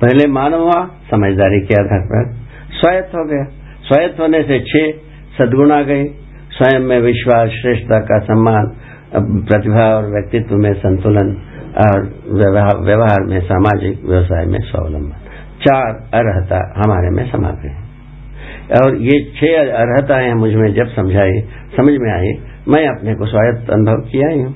पहले मानव हुआ समझदारी के आधार पर, स्वायत्त हो गया। स्वायत्त होने से 6 सद्गुण आ गए, स्वयं में विश्वास, श्रेष्ठता का सम्मान, प्रतिभा और व्यक्तित्व में संतुलन और व्यवहार में, सामाजिक व्यवसाय में स्वावलंबन। 4 अर्हता हमारे में समा गए और ये 6 अर्हताएं मुझ में जब समझाई, समझ में आई, मैं अपने को स्वायत्त अनुभव किया ही हूँ।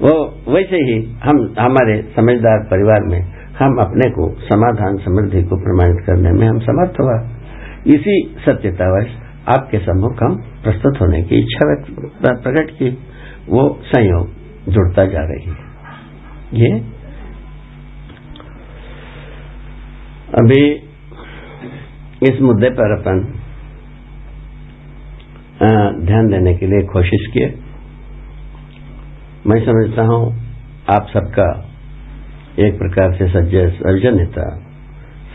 वो वैसे ही हम हमारे समझदार परिवार में हम अपने को समाधान समृद्धि को प्रमाणित करने में हम समर्थ हुआ। इसी सत्यतावश आपके सम्मुख हम प्रस्तुत होने की इच्छा प्रकट की, वो संयोग जुड़ता जा रही है। ये अभी इस मुद्दे पर अपन ध्यान देने के लिए कोशिश किए। मैं समझता हूँ आप सबका एक प्रकार से सौजन्यता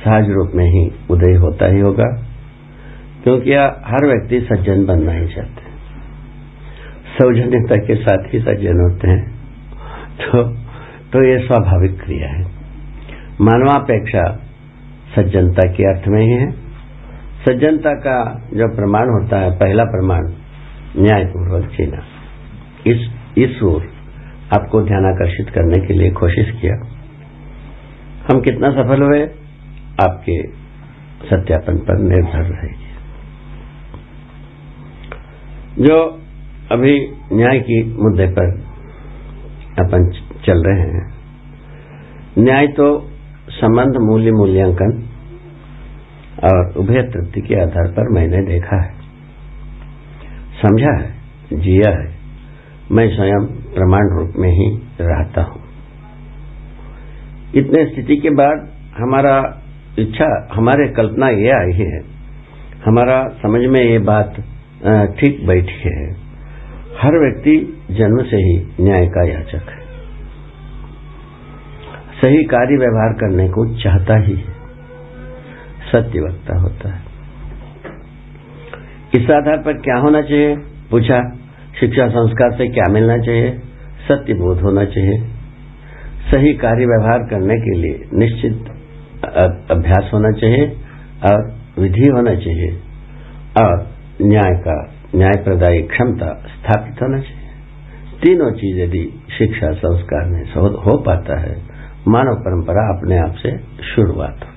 सहज रूप में ही उदय होता ही होगा, क्योंकि हर व्यक्ति सज्जन बनना ही चाहते हैं, सौजन्यता के साथ ही सज्जन होते हैं। तो ये स्वाभाविक क्रिया है, मानवापेक्षा सज्जनता के अर्थ में ही है। सज्जनता का जो प्रमाण होता है, पहला प्रमाण न्यायपूर्वक जीना। इस ओर आपको ध्यान आकर्षित करने के लिए कोशिश किया। हम कितना सफल हुए आपके सत्यापन पर निर्भर रहेगी। जो अभी न्याय की मुद्दे पर अपन चल रहे हैं, न्याय तो संबंध मूल्य मूल्यांकन और उभय तृप्ति के आधार पर मैंने देखा है, समझा है, जिया है। मैं स्वयं प्रमाण रूप में ही रहता हूँ। इतने स्थिति के बाद हमारा इच्छा, हमारे कल्पना ये आई है, हमारा समझ में ये बात ठीक बैठी है, हर व्यक्ति जन्म से ही न्याय का याचक है, सही कार्य व्यवहार करने को चाहता ही है, सत्य वक्ता होता है। इस आधार पर क्या होना चाहिए पूछा, शिक्षा संस्कार से क्या मिलना चाहिए? सत्य बोध होना चाहिए, सही कार्य व्यवहार करने के लिए निश्चित अभ्यास होना चाहिए और विधि होना चाहिए और न्याय प्रदायी क्षमता स्थापित होना चाहिए। तीनों चीज यदि शिक्षा संस्कार में हो पाता है, मानव परंपरा अपने आप से शुरुआत हो।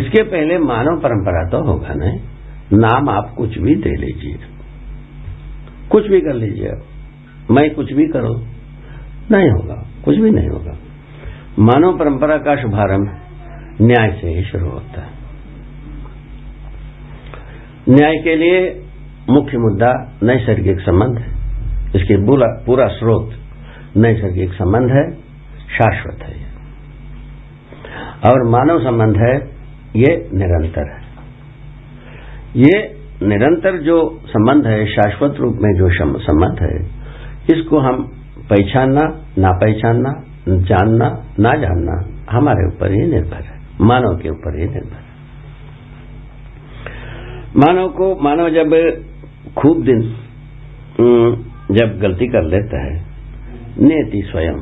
इसके पहले मानव परंपरा तो होगा नहीं, नाम आप कुछ भी दे लीजिए, कुछ भी कर लीजिए, मैं कुछ भी करूं, नहीं होगा, कुछ भी नहीं होगा। मानव परंपरा का शुभारंभ न्याय से ही शुरू होता है। न्याय के लिए मुख्य मुद्दा नैसर्गिक संबंध है, इसके पूरा स्रोत नैसर्गिक संबंध है, शाश्वत है, और मानव संबंध है, ये निरंतर है। ये निरंतर जो संबंध है, शाश्वत रूप में जो संबंध है, इसको हम पहचानना, ना पहचानना, जानना, ना जानना हमारे ऊपर ही निर्भर है, मानव के ऊपर ही निर्भर है। मानव जब खूब दिन जब गलती कर लेता है, नेति स्वयं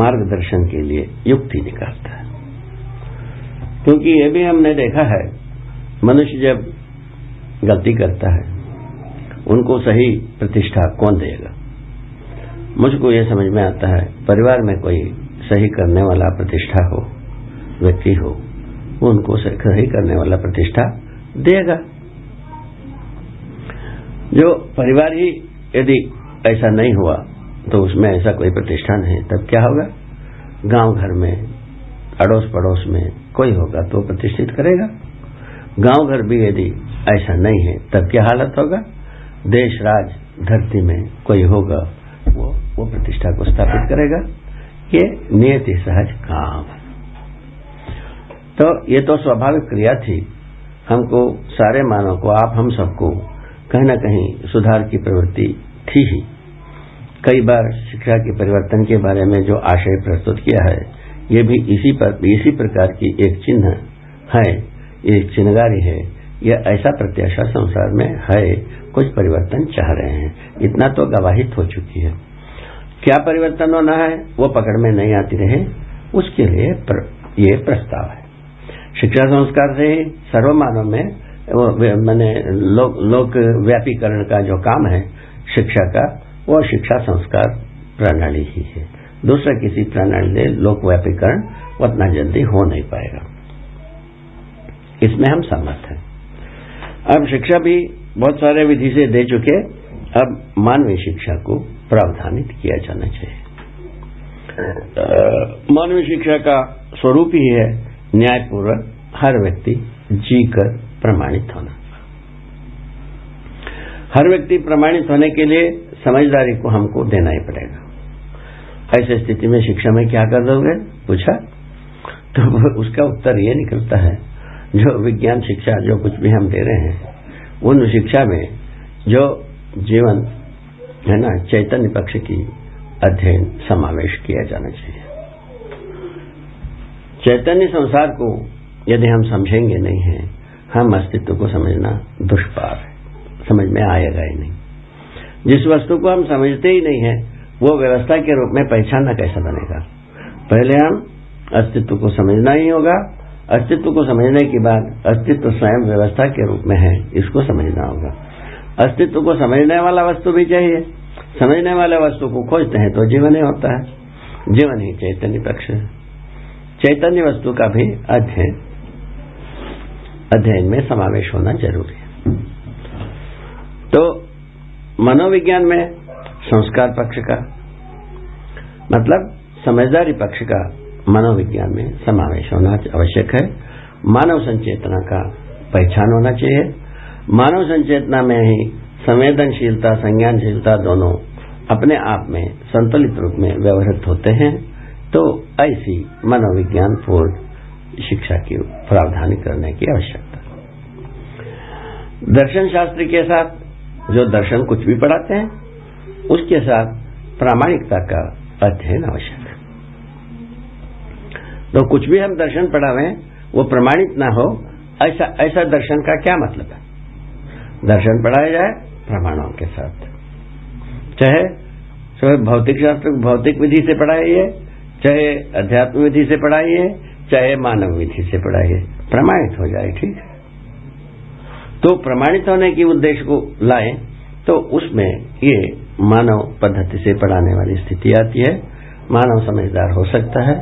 मार्गदर्शन के लिए युक्ति निकालता है, क्योंकि ये भी हमने देखा है, मनुष्य जब गलती करता है, उनको सही प्रतिष्ठा कौन देगा? मुझको ये समझ में आता है, परिवार में कोई सही करने वाला प्रतिष्ठा हो, व्यक्ति हो, वो उनको सही करने वाला प्रतिष्ठा देगा। जो परिवार ही यदि ऐसा नहीं हुआ, तो उसमें ऐसा कोई प्रतिष्ठा नहीं, तब क्या होगा? गांव घर में, अड़ोस पड़ोस में कोई होगा तो प्रतिष्ठित करेगा। गांव घर भी यदि ऐसा नहीं है, तब क्या हालत होगा? देश, राज, धरती में कोई होगा, वो प्रतिष्ठा को स्थापित करेगा। ये नियति सहज काम है। तो ये तो स्वाभाविक क्रिया थी। हमको, सारे मानव को, आप हम सबको कहीं ना कहीं सुधार की प्रवृत्ति थी ही। कई बार शिक्षा के परिवर्तन के बारे में जो आशय प्रस्तुत किया है, ये भी इसी प्रकार की एक चिन्ह है, एक चिन्हगारी है। यह ऐसा प्रत्याशा संसार में है, कुछ परिवर्तन चाह रहे हैं, इतना तो गवाहित हो चुकी है। क्या परिवर्तन होना है वो पकड़ में नहीं आती रहे, उसके लिए ये प्रस्ताव है। शिक्षा संस्कार से ही सर्वमानव में मैंने लोक व्यापीकरण का जो काम है शिक्षा का, वो शिक्षा संस्कार प्रणाली ही है। दूसरा किसी प्रणाली से लोक व्यापीकरण उतना जल्दी हो नहीं पाएगा, इसमें हम सहमत हैं। अब शिक्षा भी बहुत सारे विधि से दे चुके, अब मानवीय शिक्षा को प्रावधानित किया जाना चाहिए। मानवीय शिक्षा का स्वरूप ही है न्यायपूर्वक हर व्यक्ति जीकर प्रमाणित होना। हर व्यक्ति प्रमाणित होने के लिए समझदारी को हमको देना ही पड़ेगा। ऐसी स्थिति में शिक्षा में क्या कर दोगे पूछा, तो उसका उत्तर ये निकलता है जो विज्ञान शिक्षा जो कुछ भी हम दे रहे हैं, उन शिक्षा में जो जीवन है ना चैतन्य पक्ष की अध्ययन समावेश किया जाना चाहिए। चैतन्य संसार को यदि हम समझेंगे नहीं है, हम अस्तित्व को समझना दुष्पार है, समझ में आएगा ही नहीं। जिस वस्तु को हम समझते ही नहीं है, वो व्यवस्था के रूप में पहचानना कैसा बनेगा? पहले हम अस्तित्व को समझना ही होगा, अस्तित्व को समझने के बाद अस्तित्व स्वयं व्यवस्था के रूप में है इसको समझना होगा। अस्तित्व को समझने वाला वस्तु भी चाहिए, समझने वाले वस्तु को खोजते हैं तो जीवन ही होता है, जीवन ही चैतन्य पक्ष है। चैतन्य वस्तु का भी अध्ययन में समावेश होना जरूरी है। तो मनोविज्ञान में संस्कार पक्ष का मतलब समझदारी पक्ष का मनोविज्ञान में समावेश होना आवश्यक है। मानव संचेतना का पहचान होना चाहिए। मानव संचेतना में ही संवेदनशीलता संज्ञानशीलता दोनों अपने आप में संतुलित रूप में व्यवहृत होते हैं। तो ऐसी मनोविज्ञान पूर्ण शिक्षा की प्रावधान करने की आवश्यकता। दर्शन शास्त्र के साथ जो दर्शन कुछ भी पढ़ाते हैं, उसके साथ प्रामाणिकता का अध्ययन आवश्यक है। तो कुछ भी हम दर्शन पढ़ावे वो प्रमाणित ना हो, ऐसा दर्शन का क्या मतलब है? दर्शन पढ़ाया जाए प्रमाणों के साथ, चाहे भौतिक शास्त्र भौतिक विधि से पढ़ाइए, चाहे अध्यात्म विधि से पढ़ाइए, चाहे मानव विधि से पढ़ाइए, प्रमाणित हो जाए ठीक है। तो प्रमाणित होने की उद्देश्य को लाए तो उसमें ये मानव पद्धति से पढ़ाने वाली स्थिति आती है। मानव समझदार हो सकता है,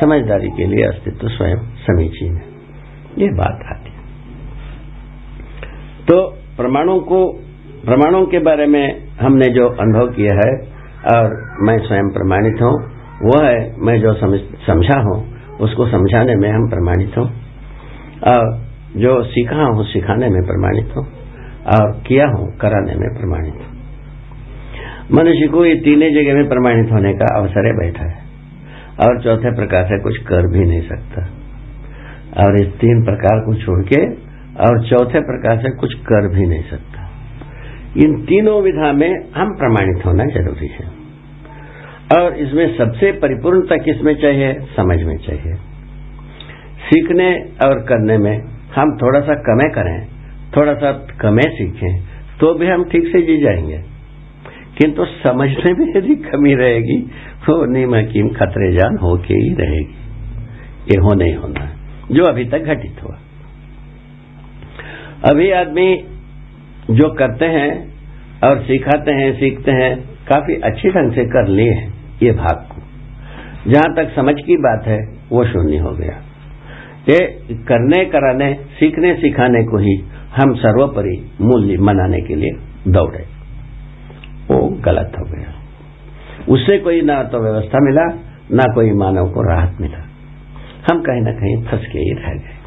समझदारी के लिए अस्तित्व स्वयं समीचीन है, ये बात आती है। तो प्रमाणों के बारे में हमने जो अनुभव किया है और मैं स्वयं प्रमाणित हूं, वो है मैं जो समझा हूं उसको समझाने में हम प्रमाणित हों, और जो सीखा हूं सिखाने में प्रमाणित हों, और किया हूं कराने में प्रमाणित हों। मनुष्य को ये तीन जगह में प्रमाणित होने का अवसर बैठा है और चौथे प्रकार से कुछ कर भी नहीं सकता, और इस तीन प्रकार को छोड़ के और चौथे प्रकार से कुछ कर भी नहीं सकता। इन तीनों विधा में हम प्रमाणित होना जरूरी है, और इसमें सबसे परिपूर्णता किसमें चाहिए? समझ में चाहिए। सीखने और करने में हम थोड़ा सा कमे करें, थोड़ा सा कमे सीखें तो भी हम ठीक से जी जाएंगे, किंतु समझने में यदि कमी रहेगी तो नीमकीम खतरे जान होके ही रहेगी। ये हो नहीं होना है जो अभी तक घटित हुआ। अभी आदमी जो करते हैं और सिखाते हैं सीखते हैं काफी अच्छे ढंग से कर लिए हैं, ये भाग को जहां तक समझ की बात है वो शून्य हो गया। ये करने कराने सीखने सिखाने को ही हम सर्वोपरि मूल्य मनाने के लिए दौड़े, वो गलत हो गया। उससे कोई ना तो व्यवस्था मिला, ना कोई मानव को राहत मिला, हम कहीं ना कहीं फंस के ही रह गए।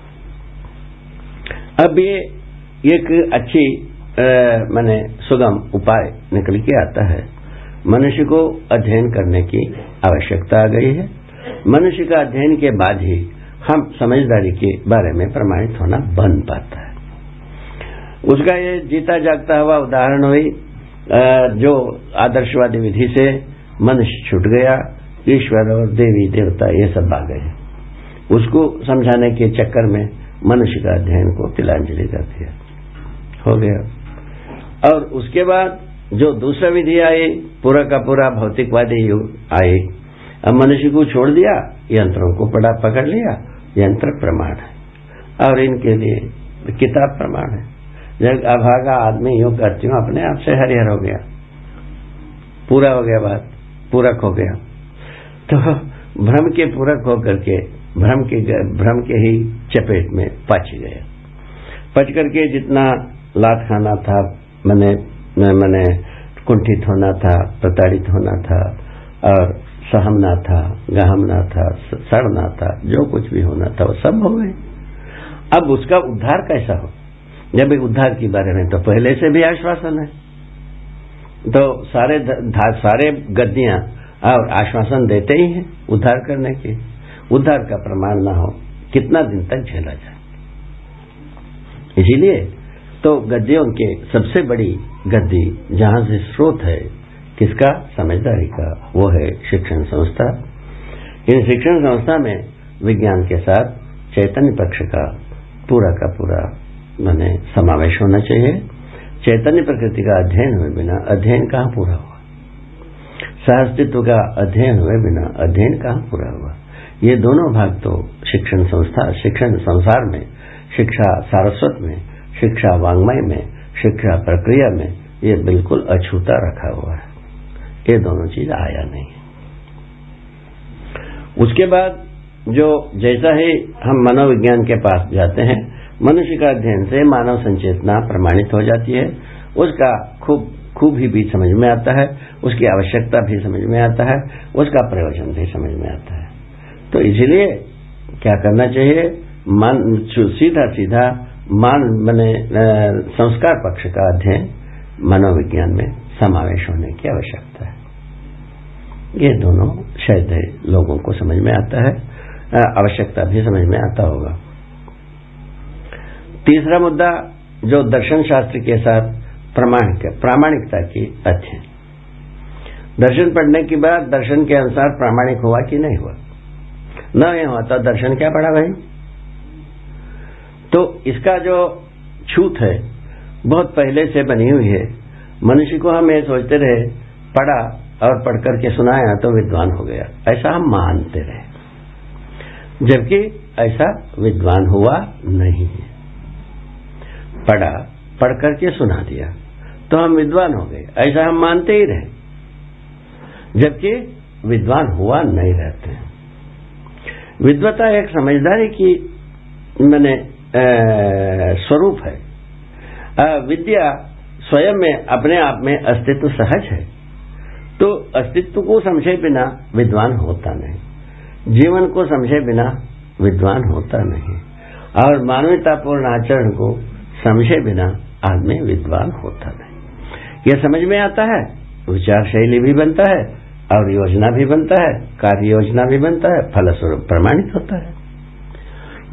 अब ये एक अच्छी माने सुगम उपाय निकल के आता है। मनुष्य को अध्ययन करने की आवश्यकता आ गई है। मनुष्य का अध्ययन के बाद ही हम समझदारी के बारे में प्रमाणित होना बन पाता है। उसका ये जीता जागता हुआ उदाहरण हुई जो आदर्शवादी विधि से मनुष्य छूट गया, ईश्वर और देवी देवता ये सब आ गए, उसको समझाने के चक्कर में मनुष्य का अध्ययन को तिलांजलि कर दिया हो गया। और उसके बाद जो दूसरा विधि आई पूरा का पूरा भौतिकवादी युग आई, अब मनुष्य को छोड़ दिया, यंत्रों को पकड़ लिया, यंत्र प्रमाण है और इनके लिए किताब प्रमाण है। जब अभागा आदमी यूं करती हूं अपने आप से हरिहर हो गया, पूरा हो गया, बात पूरक हो गया। तो भ्रम के पूरक होकर के भ्रम के ही चपेट में पच करके जितना लात खाना था, मैंने कुंठित होना था, प्रताड़ित होना था और सहमना था, गहमना था, सड़ना था, जो कुछ भी होना था वो सब हो गए। अब उसका उद्धार कैसा हो? जब उद्धार के बारे में तो पहले से भी आश्वासन है, तो सारे गद्दियां और आश्वासन देते ही हैं उद्धार करने के। उद्धार का प्रमाण ना हो कितना दिन तक झेला जाए? इसीलिए तो गद्दियों के सबसे बड़ी गद्दी जहां से स्रोत है किसका? समझदारी का। वो है शिक्षण संस्था। इन शिक्षण संस्था में विज्ञान के साथ चैतन्य पक्ष का पूरा माने समावेश होना चाहिए। चैतन्य प्रकृति का अध्ययन हुए बिना अध्ययन कहाँ पूरा हुआ? सहअस्तित्व का अध्ययन हुए बिना अध्ययन कहाँ पूरा हुआ? ये दोनों भाग तो शिक्षण संस्था, शिक्षण संसार में, शिक्षा सारस्वत में, शिक्षा वांग्मय में, शिक्षा प्रक्रिया में ये बिल्कुल अछूता रखा हुआ है। ये दोनों चीज आया नहीं है। उसके बाद जो जैसा ही हम मनोविज्ञान के पास जाते हैं, मनुष्य का अध्ययन से मानव संचेतना प्रमाणित हो जाती है। उसका खूब ही भी समझ में आता है, उसकी आवश्यकता भी समझ में आता है, उसका प्रयोजन भी समझ में आता है। तो इसीलिए क्या करना चाहिए? मन सीधा माने संस्कार पक्ष का अध्ययन मनोविज्ञान में समावेश होने की आवश्यकता है। ये दोनों शायद लोगों को समझ में आता है, आवश्यकता भी समझ में आता होगा। तीसरा मुद्दा जो दर्शन शास्त्र के साथ प्रामाणिकता की अध्ययन। दर्शन पढ़ने के बाद दर्शन के अनुसार प्रामाणिक हुआ कि नहीं हुआ? न हुआ तो दर्शन क्या पढ़ा भाई? तो इसका जो छूत है बहुत पहले से बनी हुई है। मनुष्य को हम ये सोचते रहे पढ़ा और पढ़ करके सुनाया तो विद्वान हो गया, ऐसा हम मानते रहे, जबकि ऐसा विद्वान हुआ नहीं है। पढ़ा, पढ़ करके सुना दिया तो हम विद्वान हो गए, ऐसा हम मानते ही रहे, जबकि विद्वान हुआ नहीं रहते। विद्वता एक समझदारी की माने स्वरूप है। विद्या स्वयं में अपने आप में अस्तित्व सहज है, तो अस्तित्व को समझे बिना विद्वान होता नहीं, जीवन को समझे बिना विद्वान होता नहीं और मानवतापूर्ण आचरण को समझे बिना आदमी विद्वान होता नहीं। यह समझ में आता है, विचार शैली भी बनता है और योजना भी बनता है, कार्य योजना भी बनता है, फलस्वरूप प्रमाणित होता है।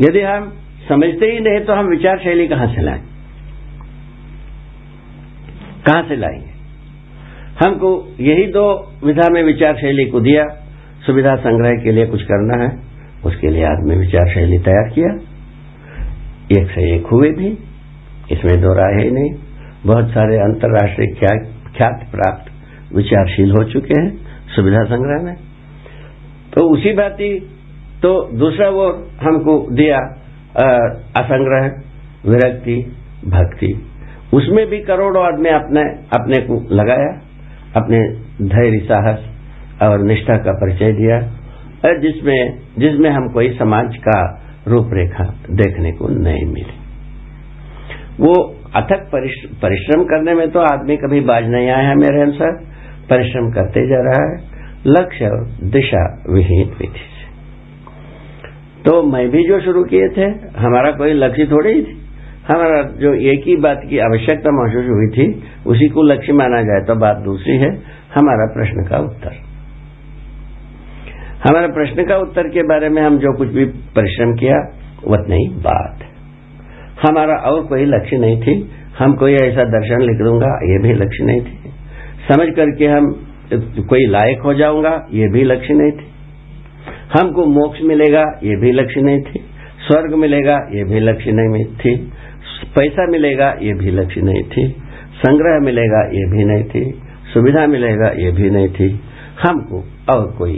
यदि हम समझते ही नहीं तो हम विचार शैली कहां से लाएंगे? हमको यही दो विधा में विचार शैली को दिया। सुविधा संग्रह के लिए कुछ करना है, उसके लिए आदमी विचार शैली तैयार किया, एक से एक हुए भी, इसमें दो राय ही नहीं। बहुत सारे अंतर्राष्ट्रीय ख्यात प्राप्त विचारशील हो चुके हैं सुविधा संग्रह में। तो उसी बात ही तो दूसरा वो हमको दिया असंग्रह, विरक्ति, भक्ति। उसमें भी करोड़ों आदमी अपने को लगाया, अपने धैर्य, साहस और निष्ठा का परिचय दिया, और जिसमें हम कोई समाज का रूपरेखा देखने को नहीं मिली। वो अथक परिश्रम करने में तो आदमी कभी बाज नहीं आया है। मेरे अनुसार परिश्रम करते जा रहा है लक्ष्य और दिशा विहीन विधि से। तो मैं भी जो शुरू किए थे, हमारा कोई लक्ष्य थोड़ी ही थी, हमारा जो एक ही बात की आवश्यकता महसूस हुई थी उसी को लक्ष्य माना जाए तो बात दूसरी है। हमारा प्रश्न का उत्तर के बारे में हम जो कुछ भी परिश्रम किया उतनी ही बात, हमारा और कोई लक्ष्य नहीं थी। हम कोई ऐसा दर्शन लिख दूंगा ये भी लक्ष्य नहीं थी, समझ करके हम कोई लायक हो जाऊंगा ये भी लक्ष्य नहीं थी, हमको मोक्ष मिलेगा ये भी लक्ष्य नहीं थी, स्वर्ग मिलेगा ये भी लक्ष्य नहीं थी, पैसा मिलेगा ये भी लक्ष्य नहीं थी, संग्रह मिलेगा ये भी नहीं थी, सुविधा मिलेगा ये भी नहीं थी। हमको और कोई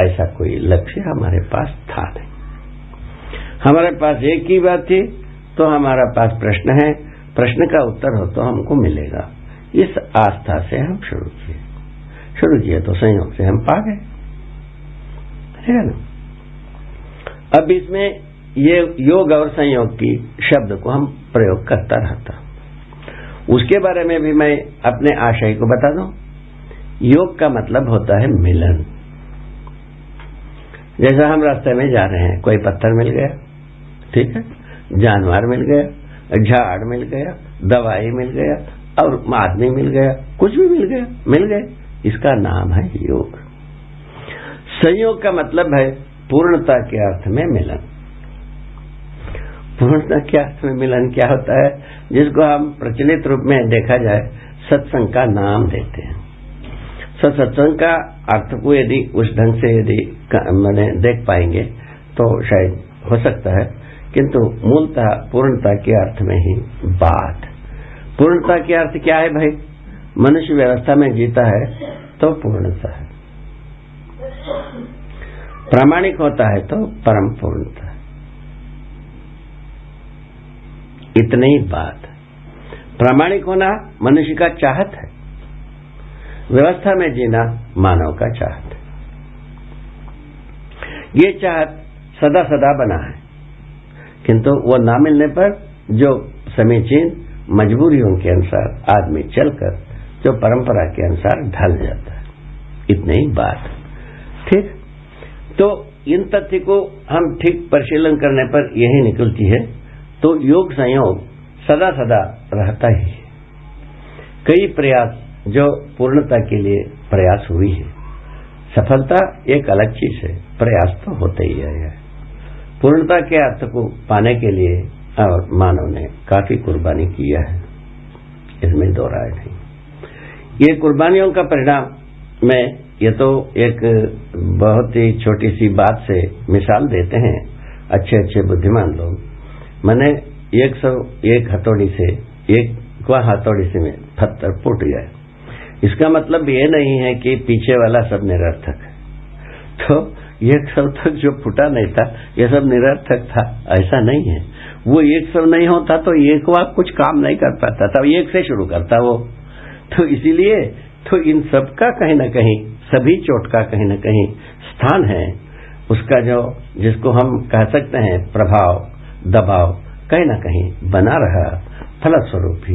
ऐसा कोई लक्ष्य हमारे पास था नहीं। हमारे पास एक ही बात थी, तो हमारा पास प्रश्न है, प्रश्न का उत्तर हो तो हमको मिलेगा, इस आस्था से हम शुरू किए तो संयोग से हम पा गए, है ना। अब इसमें ये योग और संयोग की शब्द को हम प्रयोग करता रहता, उसके बारे में भी मैं अपने आशय को बता दूं। योग का मतलब होता है मिलन। जैसा हम रास्ते में जा रहे हैं, कोई पत्थर मिल गया, ठीक है, जानवर मिल गया, झाड़ मिल गया, दवाई मिल गया और आदमी मिल गया, कुछ भी मिल गए, इसका नाम है योग। संयोग का मतलब है पूर्णता के अर्थ में मिलन। पूर्णता के अर्थ में मिलन क्या होता है, जिसको हम प्रचलित रूप में देखा जाए सत्संग का नाम देते हैं। सत्संग का अर्थ को यदि उस ढंग से यदि देख पाएंगे तो शायद हो सकता है, किंतु मूलतः पूर्णता के अर्थ में ही बात। पूर्णता के अर्थ क्या है भाई? मनुष्य व्यवस्था में जीता है तो पूर्णता है, प्रामाणिक होता है तो परम पूर्णता है। इतनी ही बात। प्रामाणिक होना मनुष्य का चाहत है, व्यवस्था में जीना मानव का चाहत है। ये चाहत सदा सदा बना है, किंतु वो ना मिलने पर जो समीचीन मजबूरियों के अनुसार आदमी चलकर जो परंपरा के अनुसार ढल जाता है, इतनी बात, ठीक। तो इन तथ्य को हम ठीक परिशीलन करने पर यही निकलती है। तो योग संयोग सदा सदा रहता ही है। कई प्रयास जो पूर्णता के लिए प्रयास हुई है, सफलता एक अलग चीज है, प्रयास तो होता ही है। पूर्णता के अर्थ को पाने के लिए और मानव ने काफी कुर्बानी किया है, इसमें दो राय नहीं। ये कुर्बानियों का परिणाम में ये तो एक बहुत ही छोटी सी बात से मिसाल देते हैं अच्छे अच्छे बुद्धिमान लोग। मैंने 101 हथौड़ी से एक हथौड़ी से में पत्थर फूट गया, इसका मतलब ये नहीं है कि पीछे वाला सब निरर्थक है। तो ये 100 तक जो फूटा नहीं था ये सब निरर्थक था, ऐसा नहीं है। वो 100 नहीं होता तो 1वां कुछ काम नहीं कर पाता था, 1 से शुरू करता वो। तो इसीलिए तो इन सब का कहीं ना कहीं, सभी चोट का कहीं ना कहीं स्थान है, उसका जो जिसको हम कह सकते हैं प्रभाव दबाव कहीं ना कहीं बना रहा। फलस्वरूप ही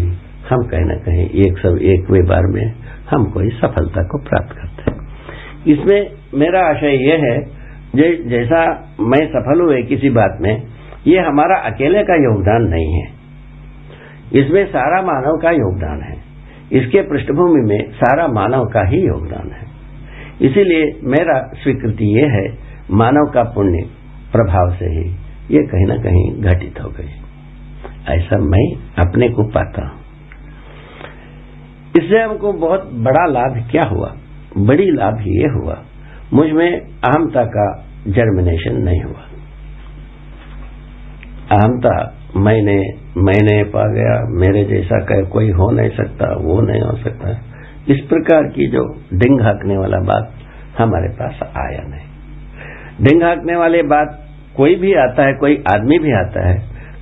हम कहीं ना कहीं 101वें बार में हम कोई सफलता को प्राप्त करते हैं। इसमें मेरा आशय यह है, जैसा मैं सफल हुए किसी बात में, ये हमारा अकेले का योगदान नहीं है, इसमें सारा मानव का योगदान है, इसके पृष्ठभूमि में सारा मानव का ही योगदान है। इसीलिए मेरा स्वीकृति ये है, मानव का पुण्य प्रभाव से ही ये कहीं ना कहीं घटित हो गई, ऐसा मैं अपने को पाता हूं। इससे हमको बहुत बड़ा लाभ क्या हुआ? बड़ी लाभ ये हुआ, मुझ में अहमता का जर्मिनेशन नहीं हुआ। अहमता मैंने पा गया, मेरे जैसा कोई हो नहीं सकता, वो नहीं हो सकता, इस प्रकार की जो डिंग हाकने वाला बात हमारे पास आया नहीं। डिंग हाकने वाले बात कोई भी आता है, कोई आदमी भी आता है,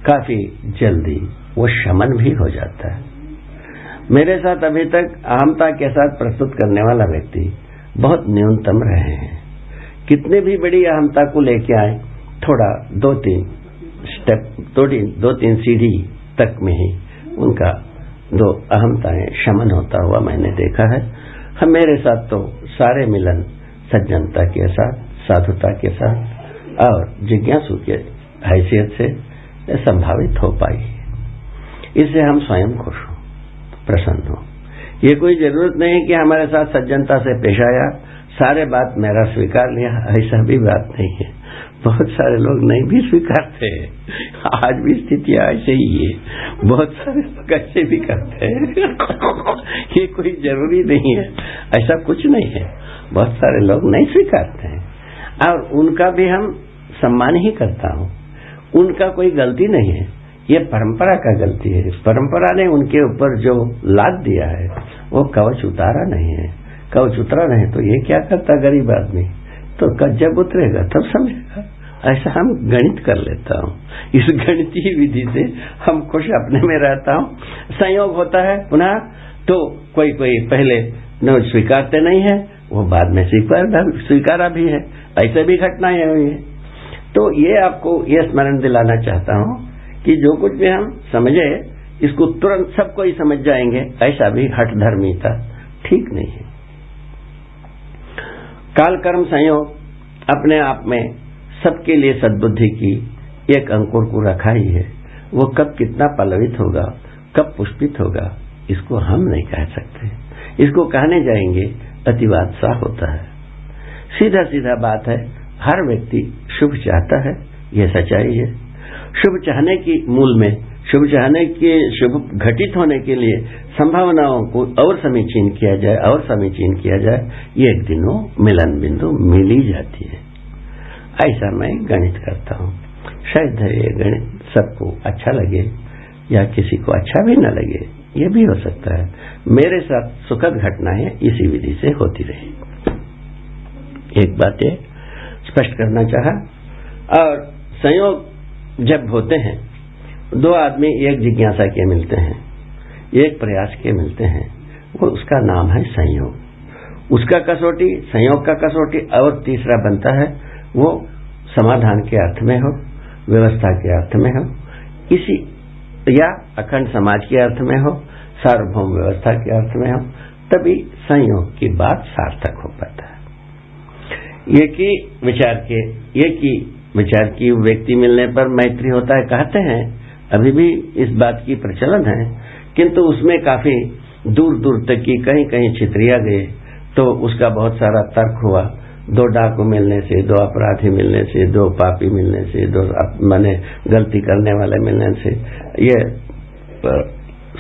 काफी जल्दी वो शमन भी हो जाता है। मेरे साथ अभी तक अहमता के साथ प्रस्तुत करने वाला व्यक्ति बहुत न्यूनतम रहे हैं। कितने भी बड़ी अहमता को लेके आए, थोड़ा दो तीन सीढ़ी तक में ही उनका दो अहमताएं शमन होता हुआ मैंने देखा है। हम मेरे साथ तो सारे मिलन सज्जनता के साथ, साधुता के साथ और जिज्ञासु के हैसियत से संभावित हो पाई। इससे हम स्वयं खुश हों, प्रसन्न हो। ये कोई जरूरत नहीं कि हमारे साथ सज्जनता से पेश आया, सारे बात मेरा स्वीकार लिया, ऐसा भी बात नहीं है। बहुत सारे लोग नहीं भी स्वीकारते, आज भी स्थिति ऐसे ही है, बहुत सारे लोग ऐसे भी करते हैं। ये कोई जरूरी नहीं है, ऐसा कुछ नहीं है। बहुत सारे लोग नहीं स्वीकारते हैं और उनका भी हम सम्मान ही करता हूं, उनका कोई गलती नहीं है, ये परंपरा का गलती है। परंपरा ने उनके ऊपर जो लाद दिया है वो कवच उतारा नहीं है, कवच उतरा नहीं तो ये क्या करता गरीब आदमी, तो जब उतरेगा तब समझेगा। ऐसा हम गणित कर लेता हूँ, इस गणितीय विधि से हम खुश अपने में रहता हूँ। संयोग होता है पुनः, तो कोई कोई पहले न स्वीकारते नहीं है, वो बाद में स्वीकारा भी है, ऐसे भी घटनाएं हुई है। तो ये आपको ये स्मरण दिलाना चाहता हूँ कि जो कुछ भी हम समझे इसको तुरंत सब कोई समझ जाएंगे, ऐसा भी हठधर्मिता ठीक नहीं है। काल कर्म संयोग अपने आप में सबके लिए सद्बुद्धि की एक अंकुर को रखा ही है, वो कब कितना पल्लवित होगा, कब पुष्पित होगा, इसको हम नहीं कह सकते। इसको कहने जाएंगे अतिवाद सा होता है। सीधा सीधा बात है, हर व्यक्ति शुभ चाहता है, यह सच्चाई है। शुभ चाहने की मूल में शुभ चाहने के शुभ घटित होने के लिए संभावनाओं को और समीचीन किया जाए और समीचीन किया जाए, ये एक दिनों मिलन बिंदु मिल ही जाती है। ऐसा मैं गणित करता हूँ। शायद ये गणित सबको अच्छा लगे या किसी को अच्छा भी न लगे, ये भी हो सकता है। मेरे साथ सुखद घटनाएं इसी विधि से होती रही। एक बात ये स्पष्ट करना चाहा। और संयोग जब होते हैं, दो आदमी एक जिज्ञासा के मिलते हैं, एक प्रयास के मिलते हैं, वो उसका नाम है संयोग। उसका कसौटी संयोग का कसौटी और तीसरा बनता है, वो समाधान के अर्थ में हो, व्यवस्था के अर्थ में हो, इसी या अखंड समाज के अर्थ में हो, सार्वभौम व्यवस्था के अर्थ में हो, तभी संयोग की बात सार्थक हो पाता है। एक ही विचार की व्यक्ति मिलने पर मैत्री होता है, कहते हैं। अभी भी इस बात की प्रचलन है, किंतु उसमें काफी दूर दूर तक की कहीं कहीं छितरिया गए, तो उसका बहुत सारा तर्क हुआ। दो डाकू मिलने से, दो अपराधी मिलने से, दो पापी मिलने से, दो माने गलती करने वाले मिलने से, ये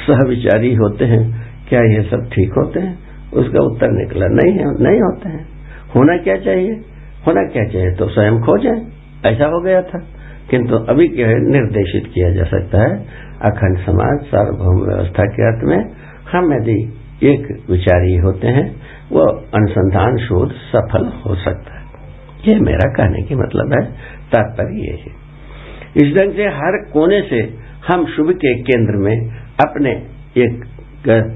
सहविचारी होते हैं, क्या ये सब ठीक होते हैं? उसका उत्तर निकला नहीं होते हैं। होना क्या चाहिए तो स्वयं खोजें। ऐसा हो गया था, किंतु अभी क्या है, निर्देशित किया जा सकता है अखंड समाज सार्वभौम व्यवस्था के अर्थ में। हम यदि एक विचारी होते हैं, वो अनुसंधान शोध सफल हो सकता है। ये मेरा कहने की मतलब है, तात्पर्य ये है। इस ढंग से हर कोने से हम शुभ के केंद्र में अपने एक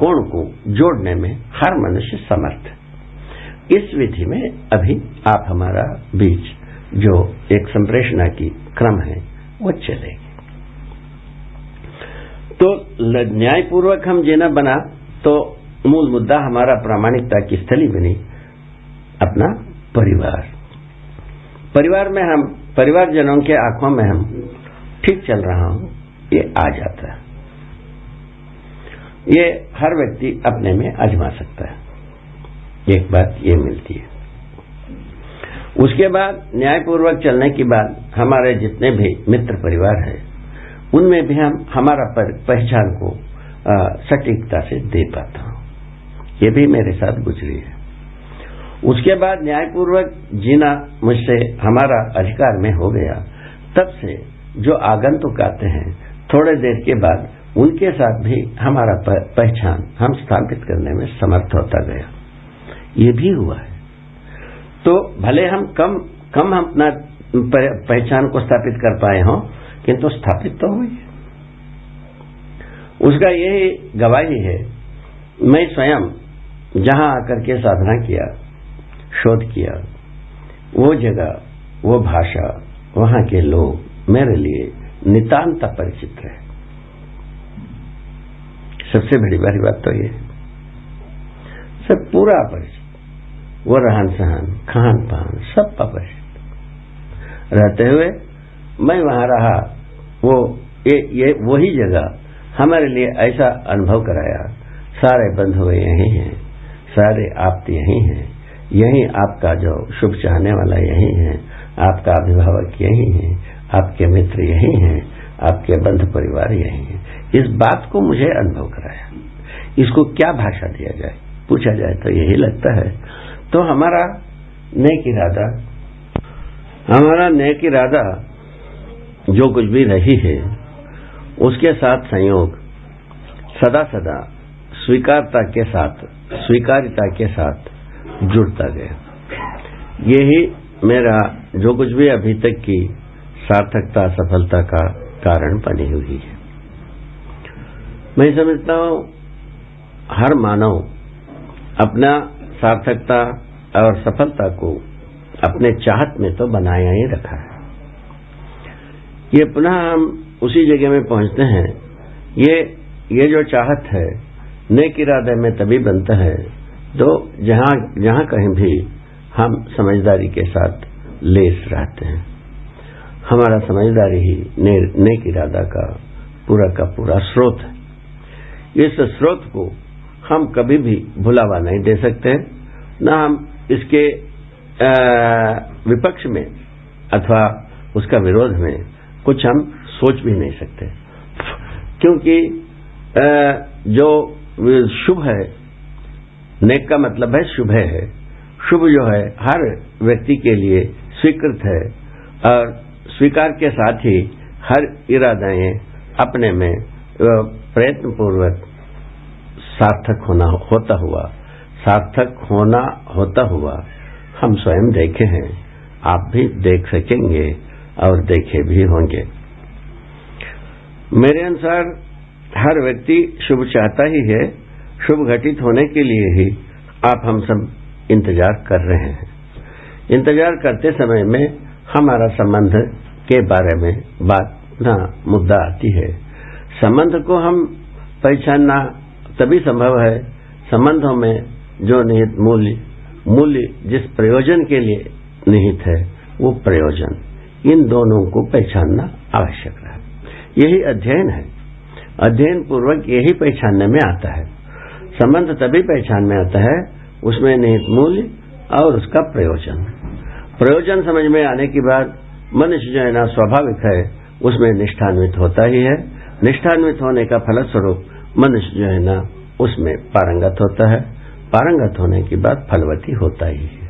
कोण को जोड़ने में हर मनुष्य समर्थ। इस विधि में अभी आप हमारा बीच जो एक संप्रेषणा की क्रम है वो चलेगी। तो न्यायपूर्वक हम जीना बना, तो मूल मुद्दा हमारा प्रामाणिकता की स्थली बनी अपना परिवार। परिवार में हम, परिवारजनों के आंखों में हम ठीक चल रहा हूं, ये आ जाता है। ये हर व्यक्ति अपने में आजमा सकता है। एक बात ये मिलती है। उसके बाद न्यायपूर्वक चलने की बात, हमारे जितने भी मित्र परिवार है उनमें भी हम हमारा पहचान को सटीकता से दे पाता हूं। ये भी मेरे साथ गुजरी है। उसके बाद न्यायपूर्वक जीना मुझसे हमारा अधिकार में हो गया। तब से जो आगंतुक आते हैं, थोड़े देर के बाद उनके साथ भी हमारा पहचान हम स्थापित करने में समर्थ होता गया। ये भी हुआ है। तो भले हम कम अपना पहचान को स्थापित कर पाए हों, किंतु स्थापित तो हुई। उसका यही गवाही है, मैं स्वयं जहां आकर के साधना किया, शोध किया, वो जगह, वो भाषा, वहां के लोग मेरे लिए नितांत परिचित है। सबसे बड़ी भारी बात तो ये सब पूरा परिचित, वो रहन सहन, खान पान सब परिचित रहते हुए मैं वहां रहा। वो ये वही जगह हमारे लिए ऐसा अनुभव कराया, सारे बंधु यही हैं, सारे आप यही हैं, यही आपका जो शुभ चाहने वाला यही है, आपका अभिभावक यही है, आपके मित्र यही हैं, आपके बंधु परिवार यही है। इस बात को मुझे अनुभव कराया। इसको क्या भाषा दिया जाए, पूछा जाए तो यही लगता है। तो हमारा नेक इरादा जो कुछ भी रही है, उसके साथ संयोग सदा स्वीकारिता के साथ जुड़ता गया। यही मेरा जो कुछ भी अभी तक की सार्थकता सफलता का कारण बनी हुई है। मैं समझता हूं हर मानव अपना सार्थकता और सफलता को अपने चाहत में तो बनाया ही रखा है। ये पुनः हम उसी जगह में पहुंचते हैं, ये जो चाहत है नेक इरादे में तभी बनता है तो जहां कहीं भी हम समझदारी के साथ लेस रहते हैं। हमारा समझदारी ही नेक इरादा का पूरा स्रोत है। इस स्रोत को हम कभी भी भुलावा नहीं दे सकते, ना हम इसके विपक्ष में अथवा उसका विरोध में कुछ हम सोच भी नहीं सकते, क्योंकि जो शुभ है, नेक का मतलब है शुभ है, शुभ जो है हर व्यक्ति के लिए स्वीकृत है और स्वीकार के साथ ही हर इरादाएं अपने में प्रयत्नपूर्वक सार्थक होता हुआ हम स्वयं देखे हैं, आप भी देख सकेंगे और देखे भी होंगे। मेरे अनुसार हर व्यक्ति शुभ चाहता ही है, शुभ घटित होने के लिए ही आप हम सब इंतजार कर रहे हैं। इंतजार करते समय में हमारा संबंध के बारे में बात ना मुद्दा आती है। संबंध को हम पहचानना तभी संभव है, संबंधों में जो निहित मूल्य जिस प्रयोजन के लिए निहित है वो प्रयोजन, इन दोनों को पहचानना आवश्यक है। यही अध्ययन है, अध्ययन पूर्वक यही पहचानने में आता है। संबंध तभी पहचान में आता है उसमें निहित मूल्य और उसका प्रयोजन समझ में आने के बाद मनुष्य जो है ना स्वाभाविक है उसमें निष्ठान्वित होता ही है। निष्ठान्वित होने का फलस्वरूप मनुष्य जो है ना उसमें पारंगत होता है, पारंगत होने के बाद फलवती होता ही है।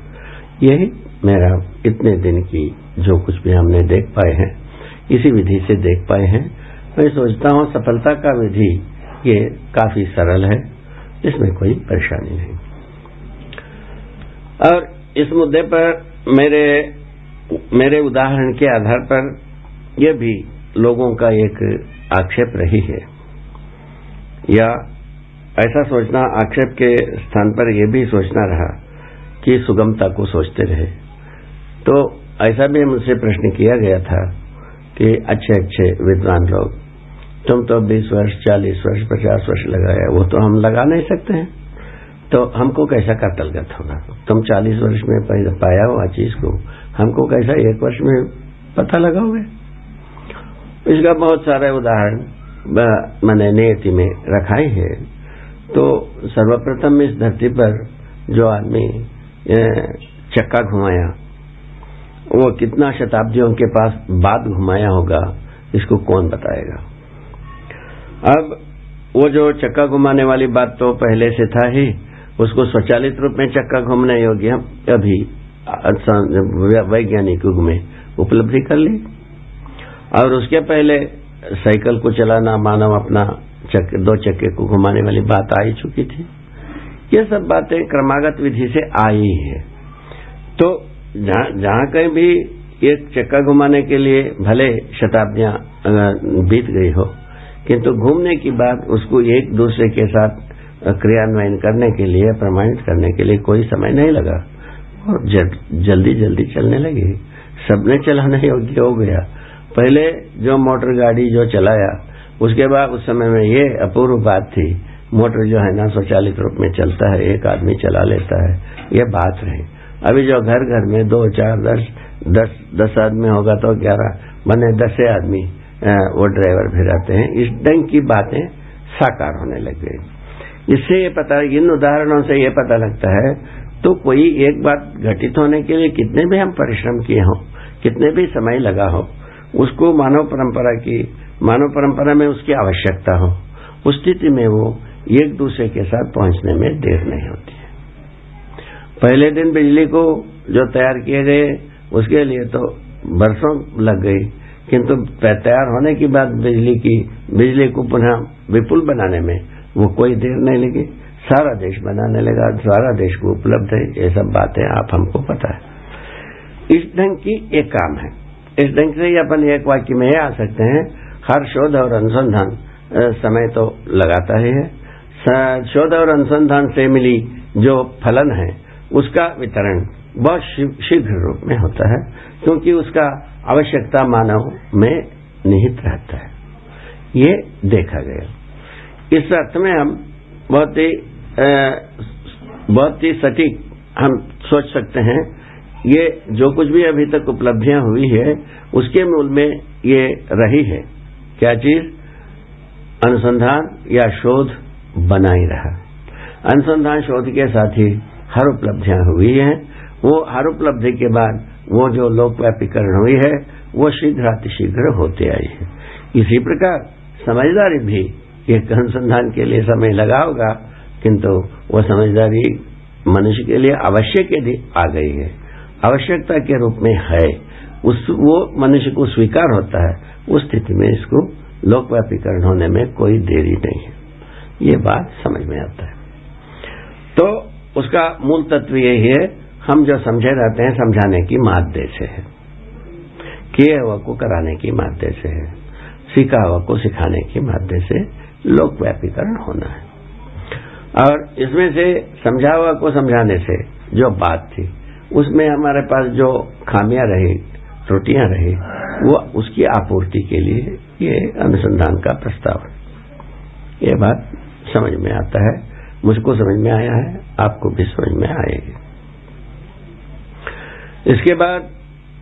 यही मेरा इतने दिन की जो कुछ भी हमने देख पाए हैं इसी विधि से देख पाए हैं। मैं सोचता हूं सफलता का विधि ये काफी सरल है, इसमें कोई परेशानी नहीं। और इस मुद्दे पर मेरे उदाहरण के आधार पर यह भी लोगों का एक आक्षेप रही है, या ऐसा सोचना आक्षेप के स्थान पर यह भी सोचना रहा कि सुगमता को सोचते रहे। तो ऐसा भी मुझसे प्रश्न किया गया था कि अच्छे अच्छे विद्वान लोग, तुम तो 20 वर्ष 40 वर्ष 50 वर्ष लगाया, वो तो हम लगा नहीं सकते हैं, तो हमको कैसा काटलगत होगा। तुम 40 वर्ष में पाया हो आ चीज को, हमको कैसा एक वर्ष में पता लगाओगे। इसका बहुत सारे उदाहरण मैंने नियति में रखाए हैं। तो सर्वप्रथम इस धरती पर जो आदमी चक्का घुमाया वो कितना शताब्दियों के पास बाद घुमाया होगा इसको कौन बताएगा। अब वो जो चक्का घुमाने वाली बात तो पहले से था ही, उसको स्वचालित रूप में चक्का घूमने योग्य अभी वैज्ञानिकों में उपलब्धि कर ली, और उसके पहले साइकिल को चलाना, मानव अपना दो चक्के को घुमाने वाली बात आ ही चुकी थी। ये सब बातें क्रमागत विधि से आई है। तो जहां कहीं भी एक चक्का घुमाने के लिए भले शताब्दियां बीत गई हो, किंतु घूमने की बात उसको एक दूसरे के साथ क्रियान्वयन करने के लिए, प्रमाणित करने के लिए कोई समय नहीं लगा और जल्दी जल्दी चलने लगी, सबने चलाना योग्य हो गया। पहले जो मोटर गाड़ी जो चलाया उसके बाद उस समय में ये अपूर्व बात थी, मोटर जो है ना स्वचालित रूप में चलता है, एक आदमी चला लेता है, ये बात रही। अभी जो घर घर में दो चार दस आदमी होगा तो 11 बने 10 आदमी वो ड्राइवर भिराते हैं, इस ढंग की बातें साकार होने लग गई। इससे ये पता, इन उदाहरणों से ये पता लगता है तो कोई एक बात घटित होने के लिए कितने भी हम परिश्रम किए हों, कितने भी समय लगा हो, उसको मानव परंपरा में उसकी आवश्यकता हो, उस स्थिति में वो एक दूसरे के साथ पहुंचने में देर नहीं होती है। पहले दिन बिजली को जो तैयार किए गए उसके लिए तो बरसों लग गई, किंतु तैयार होने के बाद बिजली को पुनः विपुल बनाने में वो कोई देर नहीं लगी, सारा देश बनाने लगा, सारा देश को उपलब्ध है। ये सब बातें आप हमको पता है। इस ढंग की एक काम है। इस ढंग से ही अपन एक वाक्य में आ सकते हैं, हर शोध और अनुसंधान समय तो लगाता ही है, शोध और अनुसंधान से मिली जो फलन है उसका वितरण बहुत शीघ्र रूप में होता है, क्योंकि उसका आवश्यकता मानव में निहित रहता है, ये देखा गया। इस अर्थ में हम बहुत ही सटीक हम सोच सकते हैं, ये जो कुछ भी अभी तक उपलब्धियां हुई है उसके मूल में ये रही है, क्या चीज, अनुसंधान या शोध बना ही रहा। अनुसंधान शोध के साथ ही हर उपलब्धियां हुई है, वो हर उपलब्धि के बाद वो जो लोकव्यापीकरण हुई है वो शीघ्रातिशीघ्र होते आई है। इसी प्रकार समझदारी भी एक अनुसंधान के लिए समय लगा होगा, किंतु वो समझदारी मनुष्य के लिए आवश्यक यदि आ गई है, आवश्यकता के रूप में है, उस वो मनुष्य को स्वीकार होता है, उस स्थिति में इसको लोकव्यापीकरण होने में कोई देरी नहीं है, ये बात समझ में आता है। तो उसका मूल तत्व यही है, हम जो समझे रहते हैं समझाने की माध्य से है, किए हुआ को कराने की माध्य से है, सीखा हुआ को सिखाने की माध्य से लोकव्यापीकरण होना है। और इसमें से समझा हुआ को समझाने से जो बात थी उसमें हमारे पास जो खामियां रही, त्रुटियां रही, वो उसकी आपूर्ति के लिए ये अनुसंधान का प्रस्ताव है। ये बात समझ में आता है, मुझको समझ में आया है, आपको भी समझ में आएगी। इसके बाद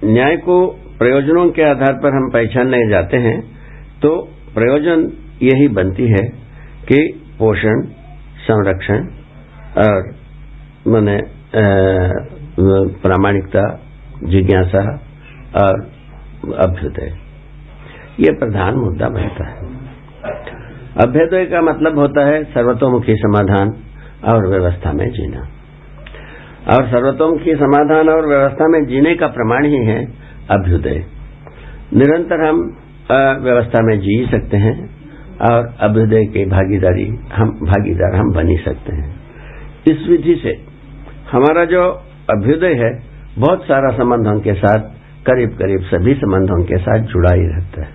न्याय को प्रयोजनों के आधार पर हम पहचानने जाते हैं, तो प्रयोजन यही बनती है कि पोषण, संरक्षण और माने प्रामाणिकता, जिज्ञासा और अभ्युदय, ये प्रधान मुद्दा बनता है। अभ्युदय का मतलब होता है सर्वतोमुखी समाधान और व्यवस्था में जीना, और सर्वतोमुखी समाधान और व्यवस्था में जीने का प्रमाण ही है अभ्युदय। निरंतर हम व्यवस्था में जी सकते हैं और अभ्युदय के भागीदार हम बनी सकते हैं। इस विधि से हमारा जो अभ्युदय है बहुत सारा संबंधों के साथ, करीब करीब सभी संबंधों के साथ जुड़ा ही रहता है,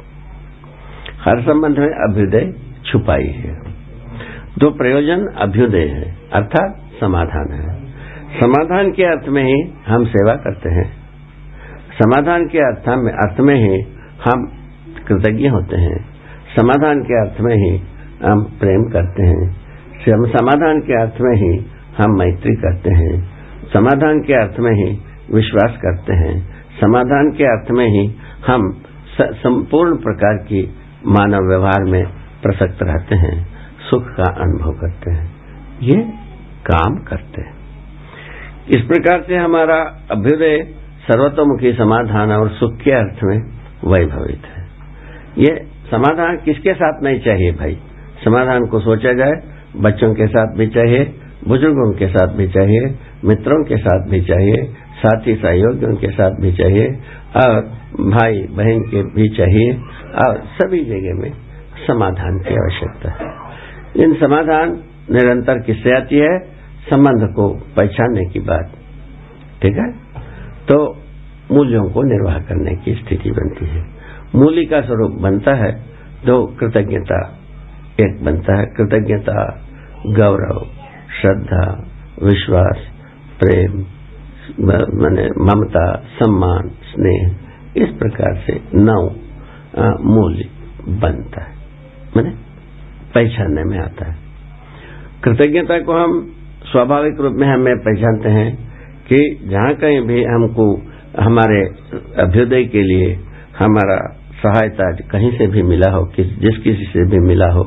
हर संबंध में अभ्युदय छुपाई है। तो प्रयोजन अभ्युदय है अर्थात समाधान है, समाधान के अर्थ में ही हम सेवा करते हैं, समाधान के अर्थ में ही हम कृतज्ञ होते हैं, समाधान के अर्थ में ही हम प्रेम करते हैं, समाधान के अर्थ में ही हम मैत्री करते हैं, समाधान के अर्थ में ही विश्वास करते हैं, समाधान के अर्थ में ही हम संपूर्ण प्रकार की मानव व्यवहार में प्रसक्त रहते हैं, सुख का अनुभव करते हैं, ये काम करते हैं। इस प्रकार से हमारा अभ्युदय सर्वतोमुखी समाधान और सुख के अर्थ में वैभवित है। ये समाधान किसके साथ नहीं चाहिए भाई, समाधान को सोचा जाए बच्चों के साथ भी चाहिए, बुजुर्गों के साथ भी चाहिए, मित्रों के साथ भी चाहिए, साथी सहयोगियों के साथ भी चाहिए, और भाई बहन के भी चाहिए, और सभी जगह में समाधान की आवश्यकता है। इन समाधान निरंतर किससे आती है, संबंध को पहचानने की बात, ठीक है, तो मूल्यों को निर्वाह करने की स्थिति बनती है, मूल्य का स्वरूप बनता है, तो कृतज्ञता एक बनता है, कृतज्ञता, गौरव, श्रद्धा, विश्वास, प्रेम, माने ममता, सम्मान, स्नेह, इस प्रकार से नौ मूल्य बनता है, माने पहचानने में आता है। कृतज्ञता को हम स्वाभाविक रूप में हमें पहचानते हैं कि जहां कहीं भी हमको हमारे अभ्युदय के लिए हमारा सहायता कहीं से भी मिला हो, जिस किसी से भी मिला हो,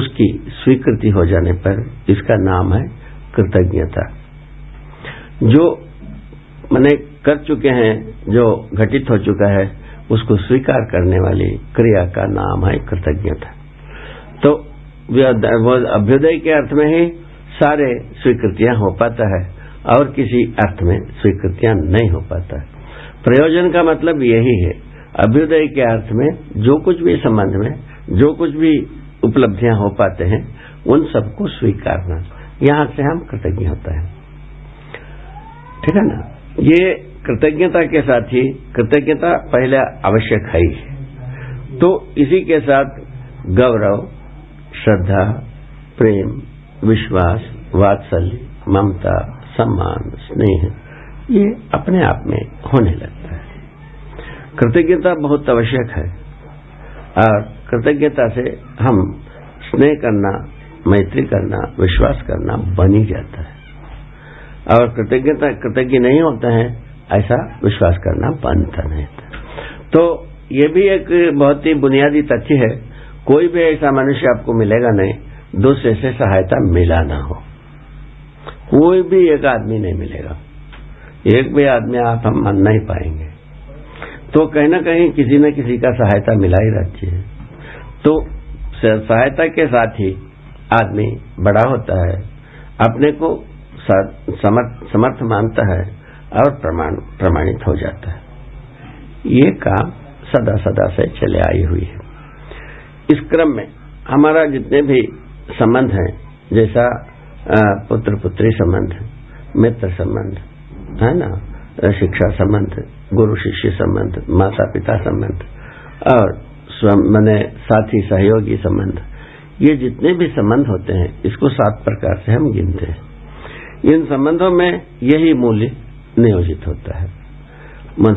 उसकी स्वीकृति हो जाने पर इसका नाम है कृतज्ञता। जो माने कर चुके हैं, जो घटित हो चुका है, उसको स्वीकार करने वाली क्रिया का नाम है कृतज्ञता। तो अभ्युदय के अर्थ में ही सारे स्वीकृतियां हो पाता है और किसी अर्थ में स्वीकृतियां नहीं हो पाता है। प्रयोजन का मतलब यही है, अभ्युदय के अर्थ में जो कुछ भी संबंध में जो कुछ भी उपलब्धियां हो पाते हैं उन सबको स्वीकारना, यहां से हम कृतज्ञ होता है, ठीक है ना। ये कृतज्ञता के साथ ही कृतज्ञता पहले आवश्यक है ही, तो इसी के साथ गौरव, श्रद्धा, प्रेम, विश्वास, वात्सल्य, ममता, सम्मान, स्नेह ये अपने आप में होने लगता है। कृतज्ञता बहुत आवश्यक है और कृतज्ञता से हम स्नेह करना, मैत्री करना, विश्वास करना बन ही जाता है और कृतज्ञता कृतज्ञ नहीं होता है ऐसा विश्वास करना बनता नहीं। तो ये भी एक बहुत ही बुनियादी तथ्य है, कोई भी ऐसा मनुष्य आपको मिलेगा नहीं दूसरे से सहायता मिला ना हो, कोई भी एक आदमी नहीं मिलेगा, एक भी आदमी आप हम मान नहीं पाएंगे, तो कहीं ना कहीं किसी न किसी का सहायता मिला ही रहती है। तो सहायता के साथ ही आदमी बड़ा होता है, अपने को समर्थ मानता है और प्रमाणित हो जाता है। ये काम सदा सदा से चले आई हुई है। इस क्रम में हमारा जितने भी संबंध हैं, जैसा पुत्र पुत्री संबंध, मित्र संबंध है ना, शिक्षा संबंध, गुरु शिष्य संबंध, माता पिता संबंध और माने साथी सहयोगी संबंध, ये जितने भी संबंध होते हैं इसको 7 प्रकार से हम गिनते हैं। इन संबंधों में यही मूल्य नियोजित होता है।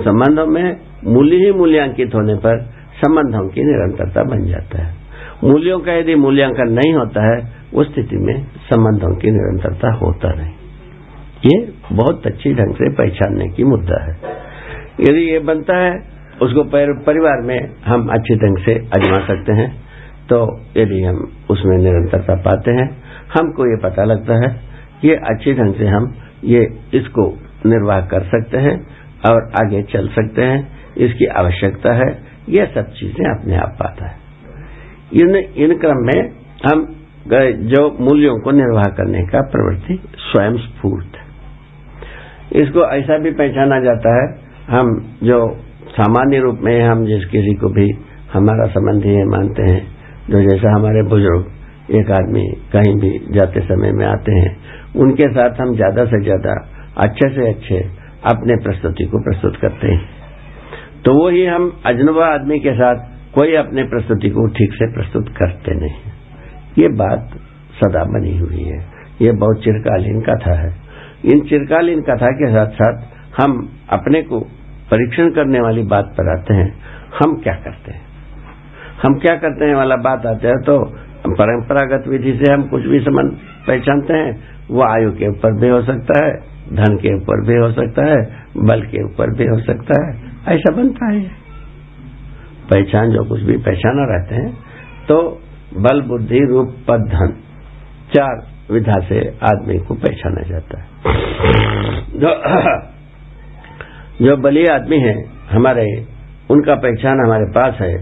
संबंधों में मूल्य ही मूल्यांकित होने पर संबंधों की निरंतरता बन जाता है। मूल्यों का यदि मूल्यांकन नहीं होता है उस स्थिति में संबंधों की निरंतरता होता नहीं। ये बहुत अच्छी ढंग से पहचानने की मुद्दा है। यदि ये बनता है उसको परिवार में हम अच्छे ढंग से आजमा सकते हैं, तो यदि हम उसमें निरंतरता पाते हैं हमको ये पता लगता है कि अच्छे ढंग से हम ये इसको निर्वाह कर सकते हैं और आगे चल सकते हैं, इसकी आवश्यकता है, ये सब चीजें अपने आप आता है। इन क्रम में हम जो मूल्यों को निर्वाह करने का प्रवृत्ति स्वयं स्फूर्त, इसको ऐसा भी पहचाना जाता है, हम जो सामान्य रूप में हम जिस किसी को भी हमारा संबंधी है मानते हैं, जो जैसा हमारे बुजुर्ग एक आदमी कहीं भी जाते समय में आते हैं, उनके साथ हम ज्यादा से ज्यादा अच्छे से अच्छे अपने प्रस्तुति को प्रस्तुत करते हैं, तो वो ही हम अजनबा आदमी के साथ कोई अपने प्रस्तुति को ठीक से प्रस्तुत करते नहीं। ये बात सदा बनी हुई है, ये बहुत चिरकालीन कथा है। इन चिरकालीन कथा के साथ साथ हम अपने को परीक्षण करने वाली बात पर आते हैं, हम क्या करते हैं वाला बात आते हैं, तो परंपरागत विधि से हम कुछ भी संबंध पहचानते हैं, वो आयु के ऊपर भी हो सकता है, धन के ऊपर भी हो सकता है, बल के ऊपर भी हो सकता है, ऐसा बनता है। पहचान जो कुछ भी पहचाना रहते हैं, तो बल, बुद्धि, रूप, पद, धन, 4 विधा से आदमी को पहचाना जाता है। जो बली आदमी है हमारे, उनका पहचान हमारे पास है,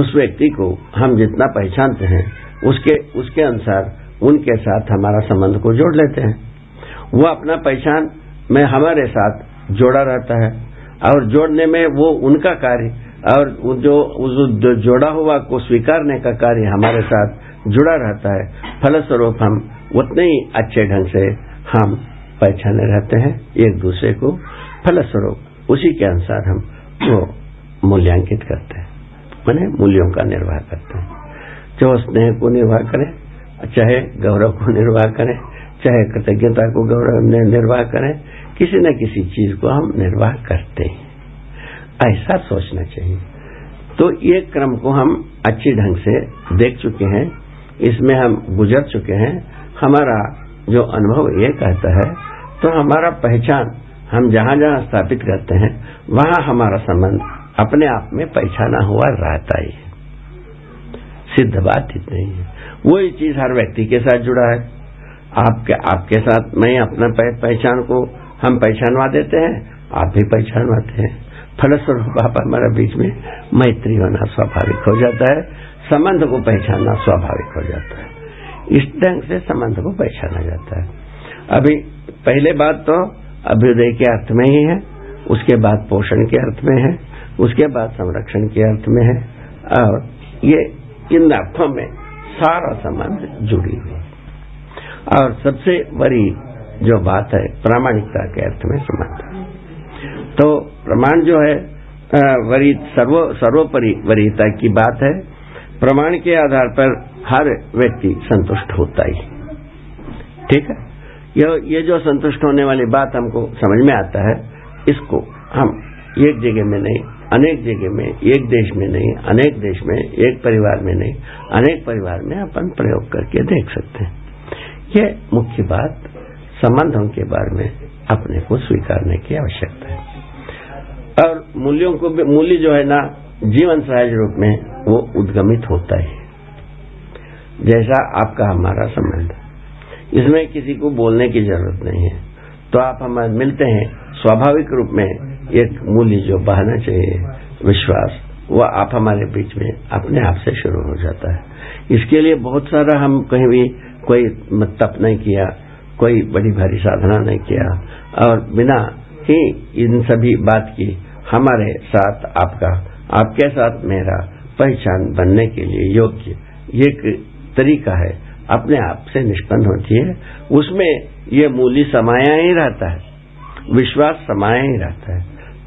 उस व्यक्ति को हम जितना पहचानते हैं उसके अनुसार उनके साथ हमारा संबंध को जोड़ लेते हैं, वो अपना पहचान में हमारे साथ जोड़ा रहता है और जोड़ने में वो उनका कार्य और जो जोड़ा हुआ को स्वीकारने का कार्य हमारे साथ जुड़ा रहता है, फलस्वरूप हम उतने ही अच्छे ढंग से हम पहचाने रहते हैं एक दूसरे को, फलस्वरूप उसी के अनुसार हम वो मूल्यांकित करते हैं, माने मूल्यों का निर्वाह करते हैं। चाहे स्नेह को निर्वाह करें, चाहे गौरव को निर्वाह करें, चाहे कृतज्ञता को गौरव निर्वाह करें, किसी न किसी चीज को हम निर्वाह करते हैं, ऐसा सोचना चाहिए। तो ये क्रम को हम अच्छी ढंग से देख चुके हैं, इसमें हम गुजर चुके हैं, हमारा जो अनुभव ये कहता है, तो हमारा पहचान हम जहां जहां स्थापित करते हैं वहां हमारा संबंध अपने आप में पहचाना हुआ रहता ही है। सिद्ध बात इतनी है, वही चीज हर व्यक्ति के साथ जुड़ा है। आपके साथ मैं अपना पहचान को हम पहचानवा देते हैं, आप भी पहचानवाते हैं, फलस्वरूप आपा हमारे बीच में मैत्री होना स्वाभाविक हो जाता है, संबंध को पहचानना स्वाभाविक हो जाता है। इस ढंग से संबंध को पहचाना जाता है। अभी पहले बात तो अभ्युदय के अर्थ में ही है, उसके बाद पोषण के अर्थ में है, उसके बाद संरक्षण के अर्थ में है, और ये इन अर्थों में सारा संबंध जुड़ी हुई है। और सबसे बड़ी जो बात है, प्रामाणिकता के अर्थ में संबंध। तो प्रमाण जो है सर्वोपरि वरीयता की बात है। प्रमाण के आधार पर हर व्यक्ति संतुष्ट होता ही, ठीक है। ये जो संतुष्ट होने वाली बात हमको समझ में आता है, इसको हम एक जगह में नहीं, अनेक जगह में, एक देश में नहीं, अनेक देश में, एक परिवार में नहीं, अनेक परिवार में अपन प्रयोग करके देख सकते हैं। ये मुख्य बात संबंधों के बारे में अपने को स्वीकारने की आवश्यकता है। और मूल्यों को, मूल्य जो है ना, जीवन सहज रूप में वो उद्गमित होता है, जैसा आपका हमारा संबंध। इसमें किसी को बोलने की जरूरत नहीं है। तो आप हम मिलते हैं, स्वाभाविक रूप में एक मूल्य जो बहाना चाहिए, विश्वास, वो आप हमारे बीच में अपने आप से शुरू हो जाता है। इसके लिए बहुत सारा हम कहीं भी कोई तप नहीं किया, कोई बड़ी भारी साधना नहीं किया, और बिना ही इन सभी बात की हमारे साथ आपका, आपके साथ मेरा पहचान बनने के लिए योग्य एक तरीका है, अपने आप से निष्पन्न होती है। उसमें ये मूल्य समाया ही रहता है, विश्वास समाया ही रहता है,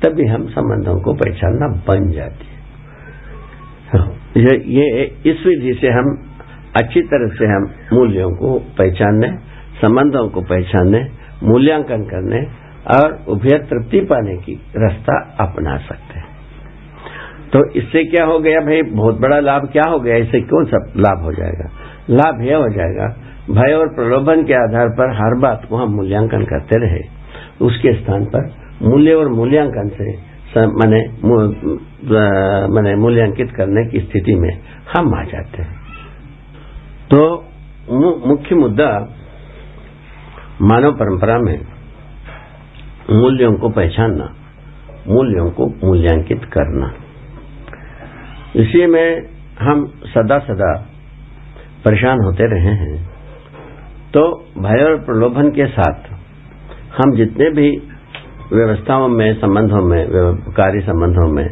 तभी हम संबंधों को पहचानना बन जाती है। ये इस विधि से हम अच्छी तरह से हम मूल्यों को पहचानने, संबंधों को पहचानने, मूल्यांकन करने और उभय तृप्ति पाने की रास्ता अपना सकते हैं। तो इससे क्या हो गया भाई, बहुत बड़ा लाभ क्या हो गया, इससे कौन सा लाभ हो जाएगा? लाभ यह हो जाएगा, भय और प्रलोभन के आधार पर हर बात को हम मूल्यांकन करते रहे, उसके स्थान पर मूल्य और मूल्यांकन से मैंने मूल्यांकित करने की स्थिति में हम आ जाते हैं। तो मुख्य मुद्दा मानव परंपरा में मूल्यों को पहचानना, मूल्यों को मूल्यांकित करना। इसी में हम सदा सदा परेशान होते रहे हैं। तो भय और प्रलोभन के साथ हम जितने भी व्यवस्थाओं में, संबंधों में, कार्य संबंधों में,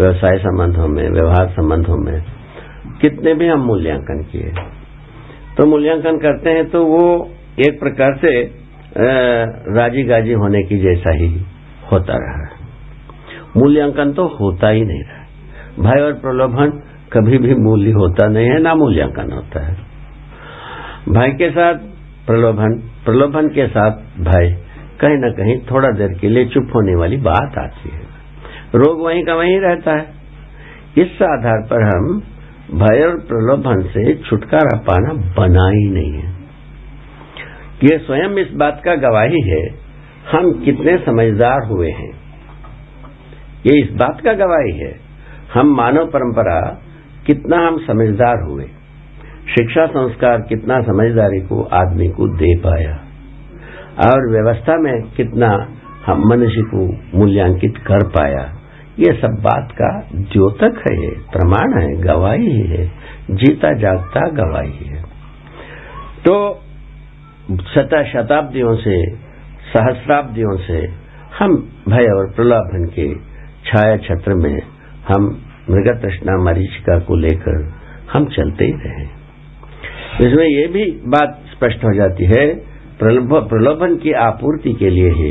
व्यवसाय संबंधों में, व्यवहार संबंधों में कितने भी हम मूल्यांकन किए, तो मूल्यांकन करते हैं तो वो एक प्रकार से राजी गाजी होने की जैसा ही होता रहा। मूल्यांकन तो होता ही नहीं रहा। भय और प्रलोभन कभी भी मूल्य होता नहीं है, ना मूल्यांकन होता है। भय के साथ प्रलोभन, प्रलोभन के साथ भय, कहीं ना कहीं थोड़ा देर के लिए चुप होने वाली बात आती है, रोग वहीं का वहीं रहता है। इस आधार पर हम भय और प्रलोभन से छुटकारा पाना बना ही नहीं है। ये स्वयं इस बात का गवाही है हम कितने समझदार हुए हैं, ये इस बात का गवाही है हम मानव परंपरा कितना हम समझदार हुए, शिक्षा संस्कार कितना समझदारी को आदमी को दे पाया, और व्यवस्था में कितना हम मनुष्य को मूल्यांकित कर पाया। ये सब बात का द्योतक है, प्रमाण है, गवाही है, जीता जागता गवाही है। तो शताब्दियों से, सहस्राब्दियों से हम भय और प्रलोभन के छाया छत्र में हम मृगतृष्णा मरीचिका को लेकर हम चलते ही रहे। इसमें ये भी बात स्पष्ट हो जाती है, प्रलोभन की आपूर्ति के लिए ही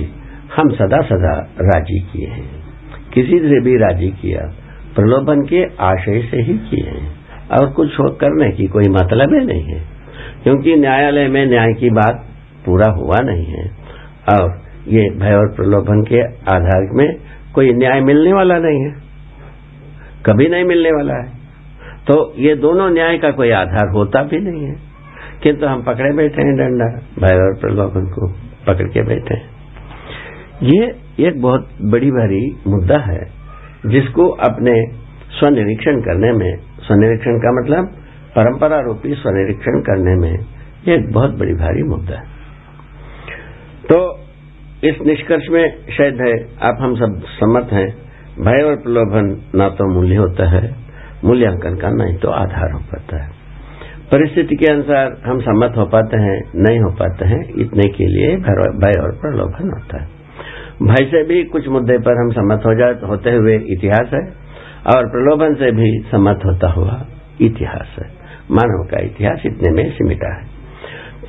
हम सदा सदा राजी किए हैं, किसी से भी राजी किया प्रलोभन के आशय से ही किए हैं, और कुछ करने की कोई मतलब ही नहीं है, क्योंकि न्यायालय में न्याय की बात पूरा हुआ नहीं है, और ये भय और प्रलोभन के आधार में कोई न्याय मिलने वाला नहीं है, कभी नहीं मिलने वाला है। तो ये दोनों न्याय का कोई आधार होता भी नहीं है, किंतु हम पकड़े बैठे हैं, डंडा भय और प्रलोभन को पकड़ के बैठे हैं। ये एक बहुत बड़ी भारी मुद्दा है, जिसको अपने स्वनिरीक्षण करने में, स्वनिरीक्षण का मतलब परंपरा रूपी स्वनिरीक्षण करने में एक बहुत बड़ी भारी मुद्दा है। तो इस निष्कर्ष में शायद है आप हम सब सहमत हैं, भय और प्रलोभन ना तो मूल्य होता है, मूल्यांकन का नहीं तो आधार हो पाता है। परिस्थिति के अनुसार हम सम्मत हो पाते हैं, नहीं हो पाते हैं, इतने के लिए भय और प्रलोभन होता है। भय से भी कुछ मुद्दे पर हम सम्मत होते हुए इतिहास है, और प्रलोभन से भी सम्मत होता हुआ इतिहास है। मानव का इतिहास इतने में सिमटा है।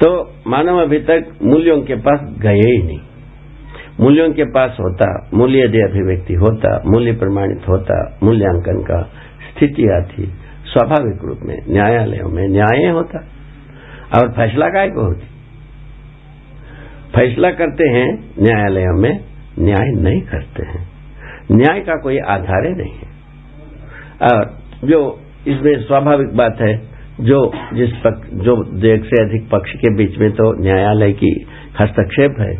तो मानव अभी तक मूल्यों के पास गए ही नहीं, मूल्यों के पास होता, मूल्य देय अभिव्यक्ति होता, मूल्य प्रमाणित होता, मूल्यांकन का स्थिति आती, स्वाभाविक रूप में न्यायालयों में न्याय होता। और फैसला काय को होती, फैसला करते हैं न्यायालयों में, न्याय नहीं करते हैं, न्याय का कोई आधार ही नहीं है। और जो इसमें स्वाभाविक बात है, जो एक से अधिक पक्ष के बीच में तो न्यायालय की हस्तक्षेप है,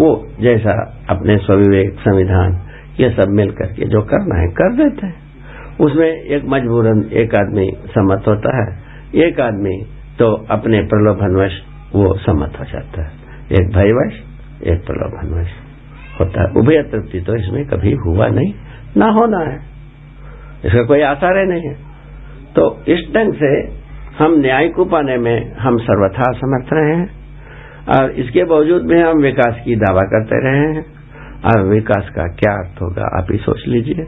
वो जैसा अपने स्वविवेक संविधान ये सब मिल करके जो करना है कर देते हैं। उसमें एक मजबूरन एक आदमी सम्मत होता है, एक आदमी तो अपने प्रलोभनवश वो सम्मत हो जाता है, एक भयवश एक प्रलोभनवश होता है। उभय तृप्ति तो इसमें कभी हुआ नहीं, ना होना है, इसका कोई आसार नहीं है। तो इस ढंग से हम न्याय को पाने में हम सर्वथा असमर्थ रहे हैं, और इसके बावजूद भी हम विकास की दावा करते रहे हैं। और विकास का क्या अर्थ होगा आप ही सोच लीजिए,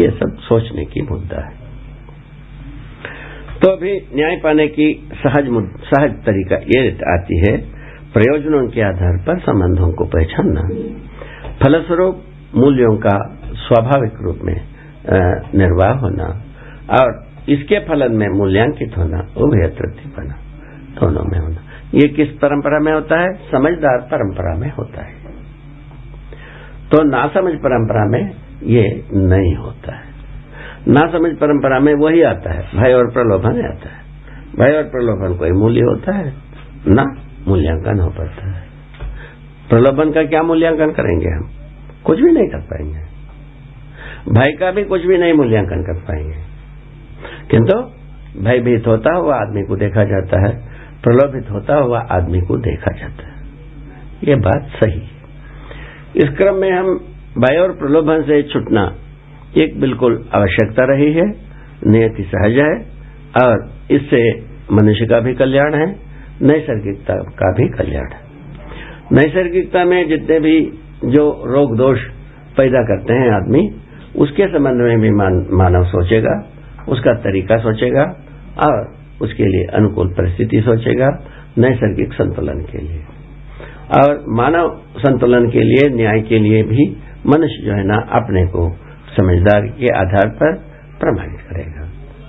ये सब सोचने की मुद्दा है। तो अभी न्याय पाने की सहज तरीका ये आती है, प्रयोजनों के आधार पर संबंधों को पहचानना, फलस्वरूप मूल्यों का स्वाभाविक रूप में निर्वाह होना, और इसके फलन में मूल्यांकित होना, उभय तृप्ति बना दोनों में होना। ये किस परंपरा में होता है? समझदार परंपरा में होता है। तो नासमझ परंपरा में ये नहीं होता है। नासमझ परंपरा में वही आता है, भय और प्रलोभन आता है। भय और प्रलोभन कोई मूल्य होता है ना, मूल्यांकन हो पाता है। प्रलोभन का क्या मूल्यांकन करेंगे हम? कुछ भी नहीं कर पाएंगे। भय का भी कुछ भी नहीं मूल्यांकन कर पाएंगे। किंतु भयभीत होता हुआ आदमी को देखा जाता है, प्रलोभित होता हुआ आदमी को देखा जाता है, ये बात सही है। इस क्रम में हम भय और प्रलोभन से छुटना एक बिल्कुल आवश्यकता रही है, नियति सहज है, और इससे मनुष्य का भी कल्याण है, नैसर्गिकता का भी कल्याण है। नैसर्गिकता में जितने भी जो रोग दोष पैदा करते हैं आदमी, उसके संबंध में भी मानव सोचेगा, उसका तरीका सोचेगा, और उसके लिए अनुकूल परिस्थिति सोचेगा नैसर्गिक संतुलन के लिए। और मानव संतुलन के लिए, न्याय के लिए भी मनुष्य जो है ना, अपने को समझदारी के आधार पर प्रमाणित करेगा।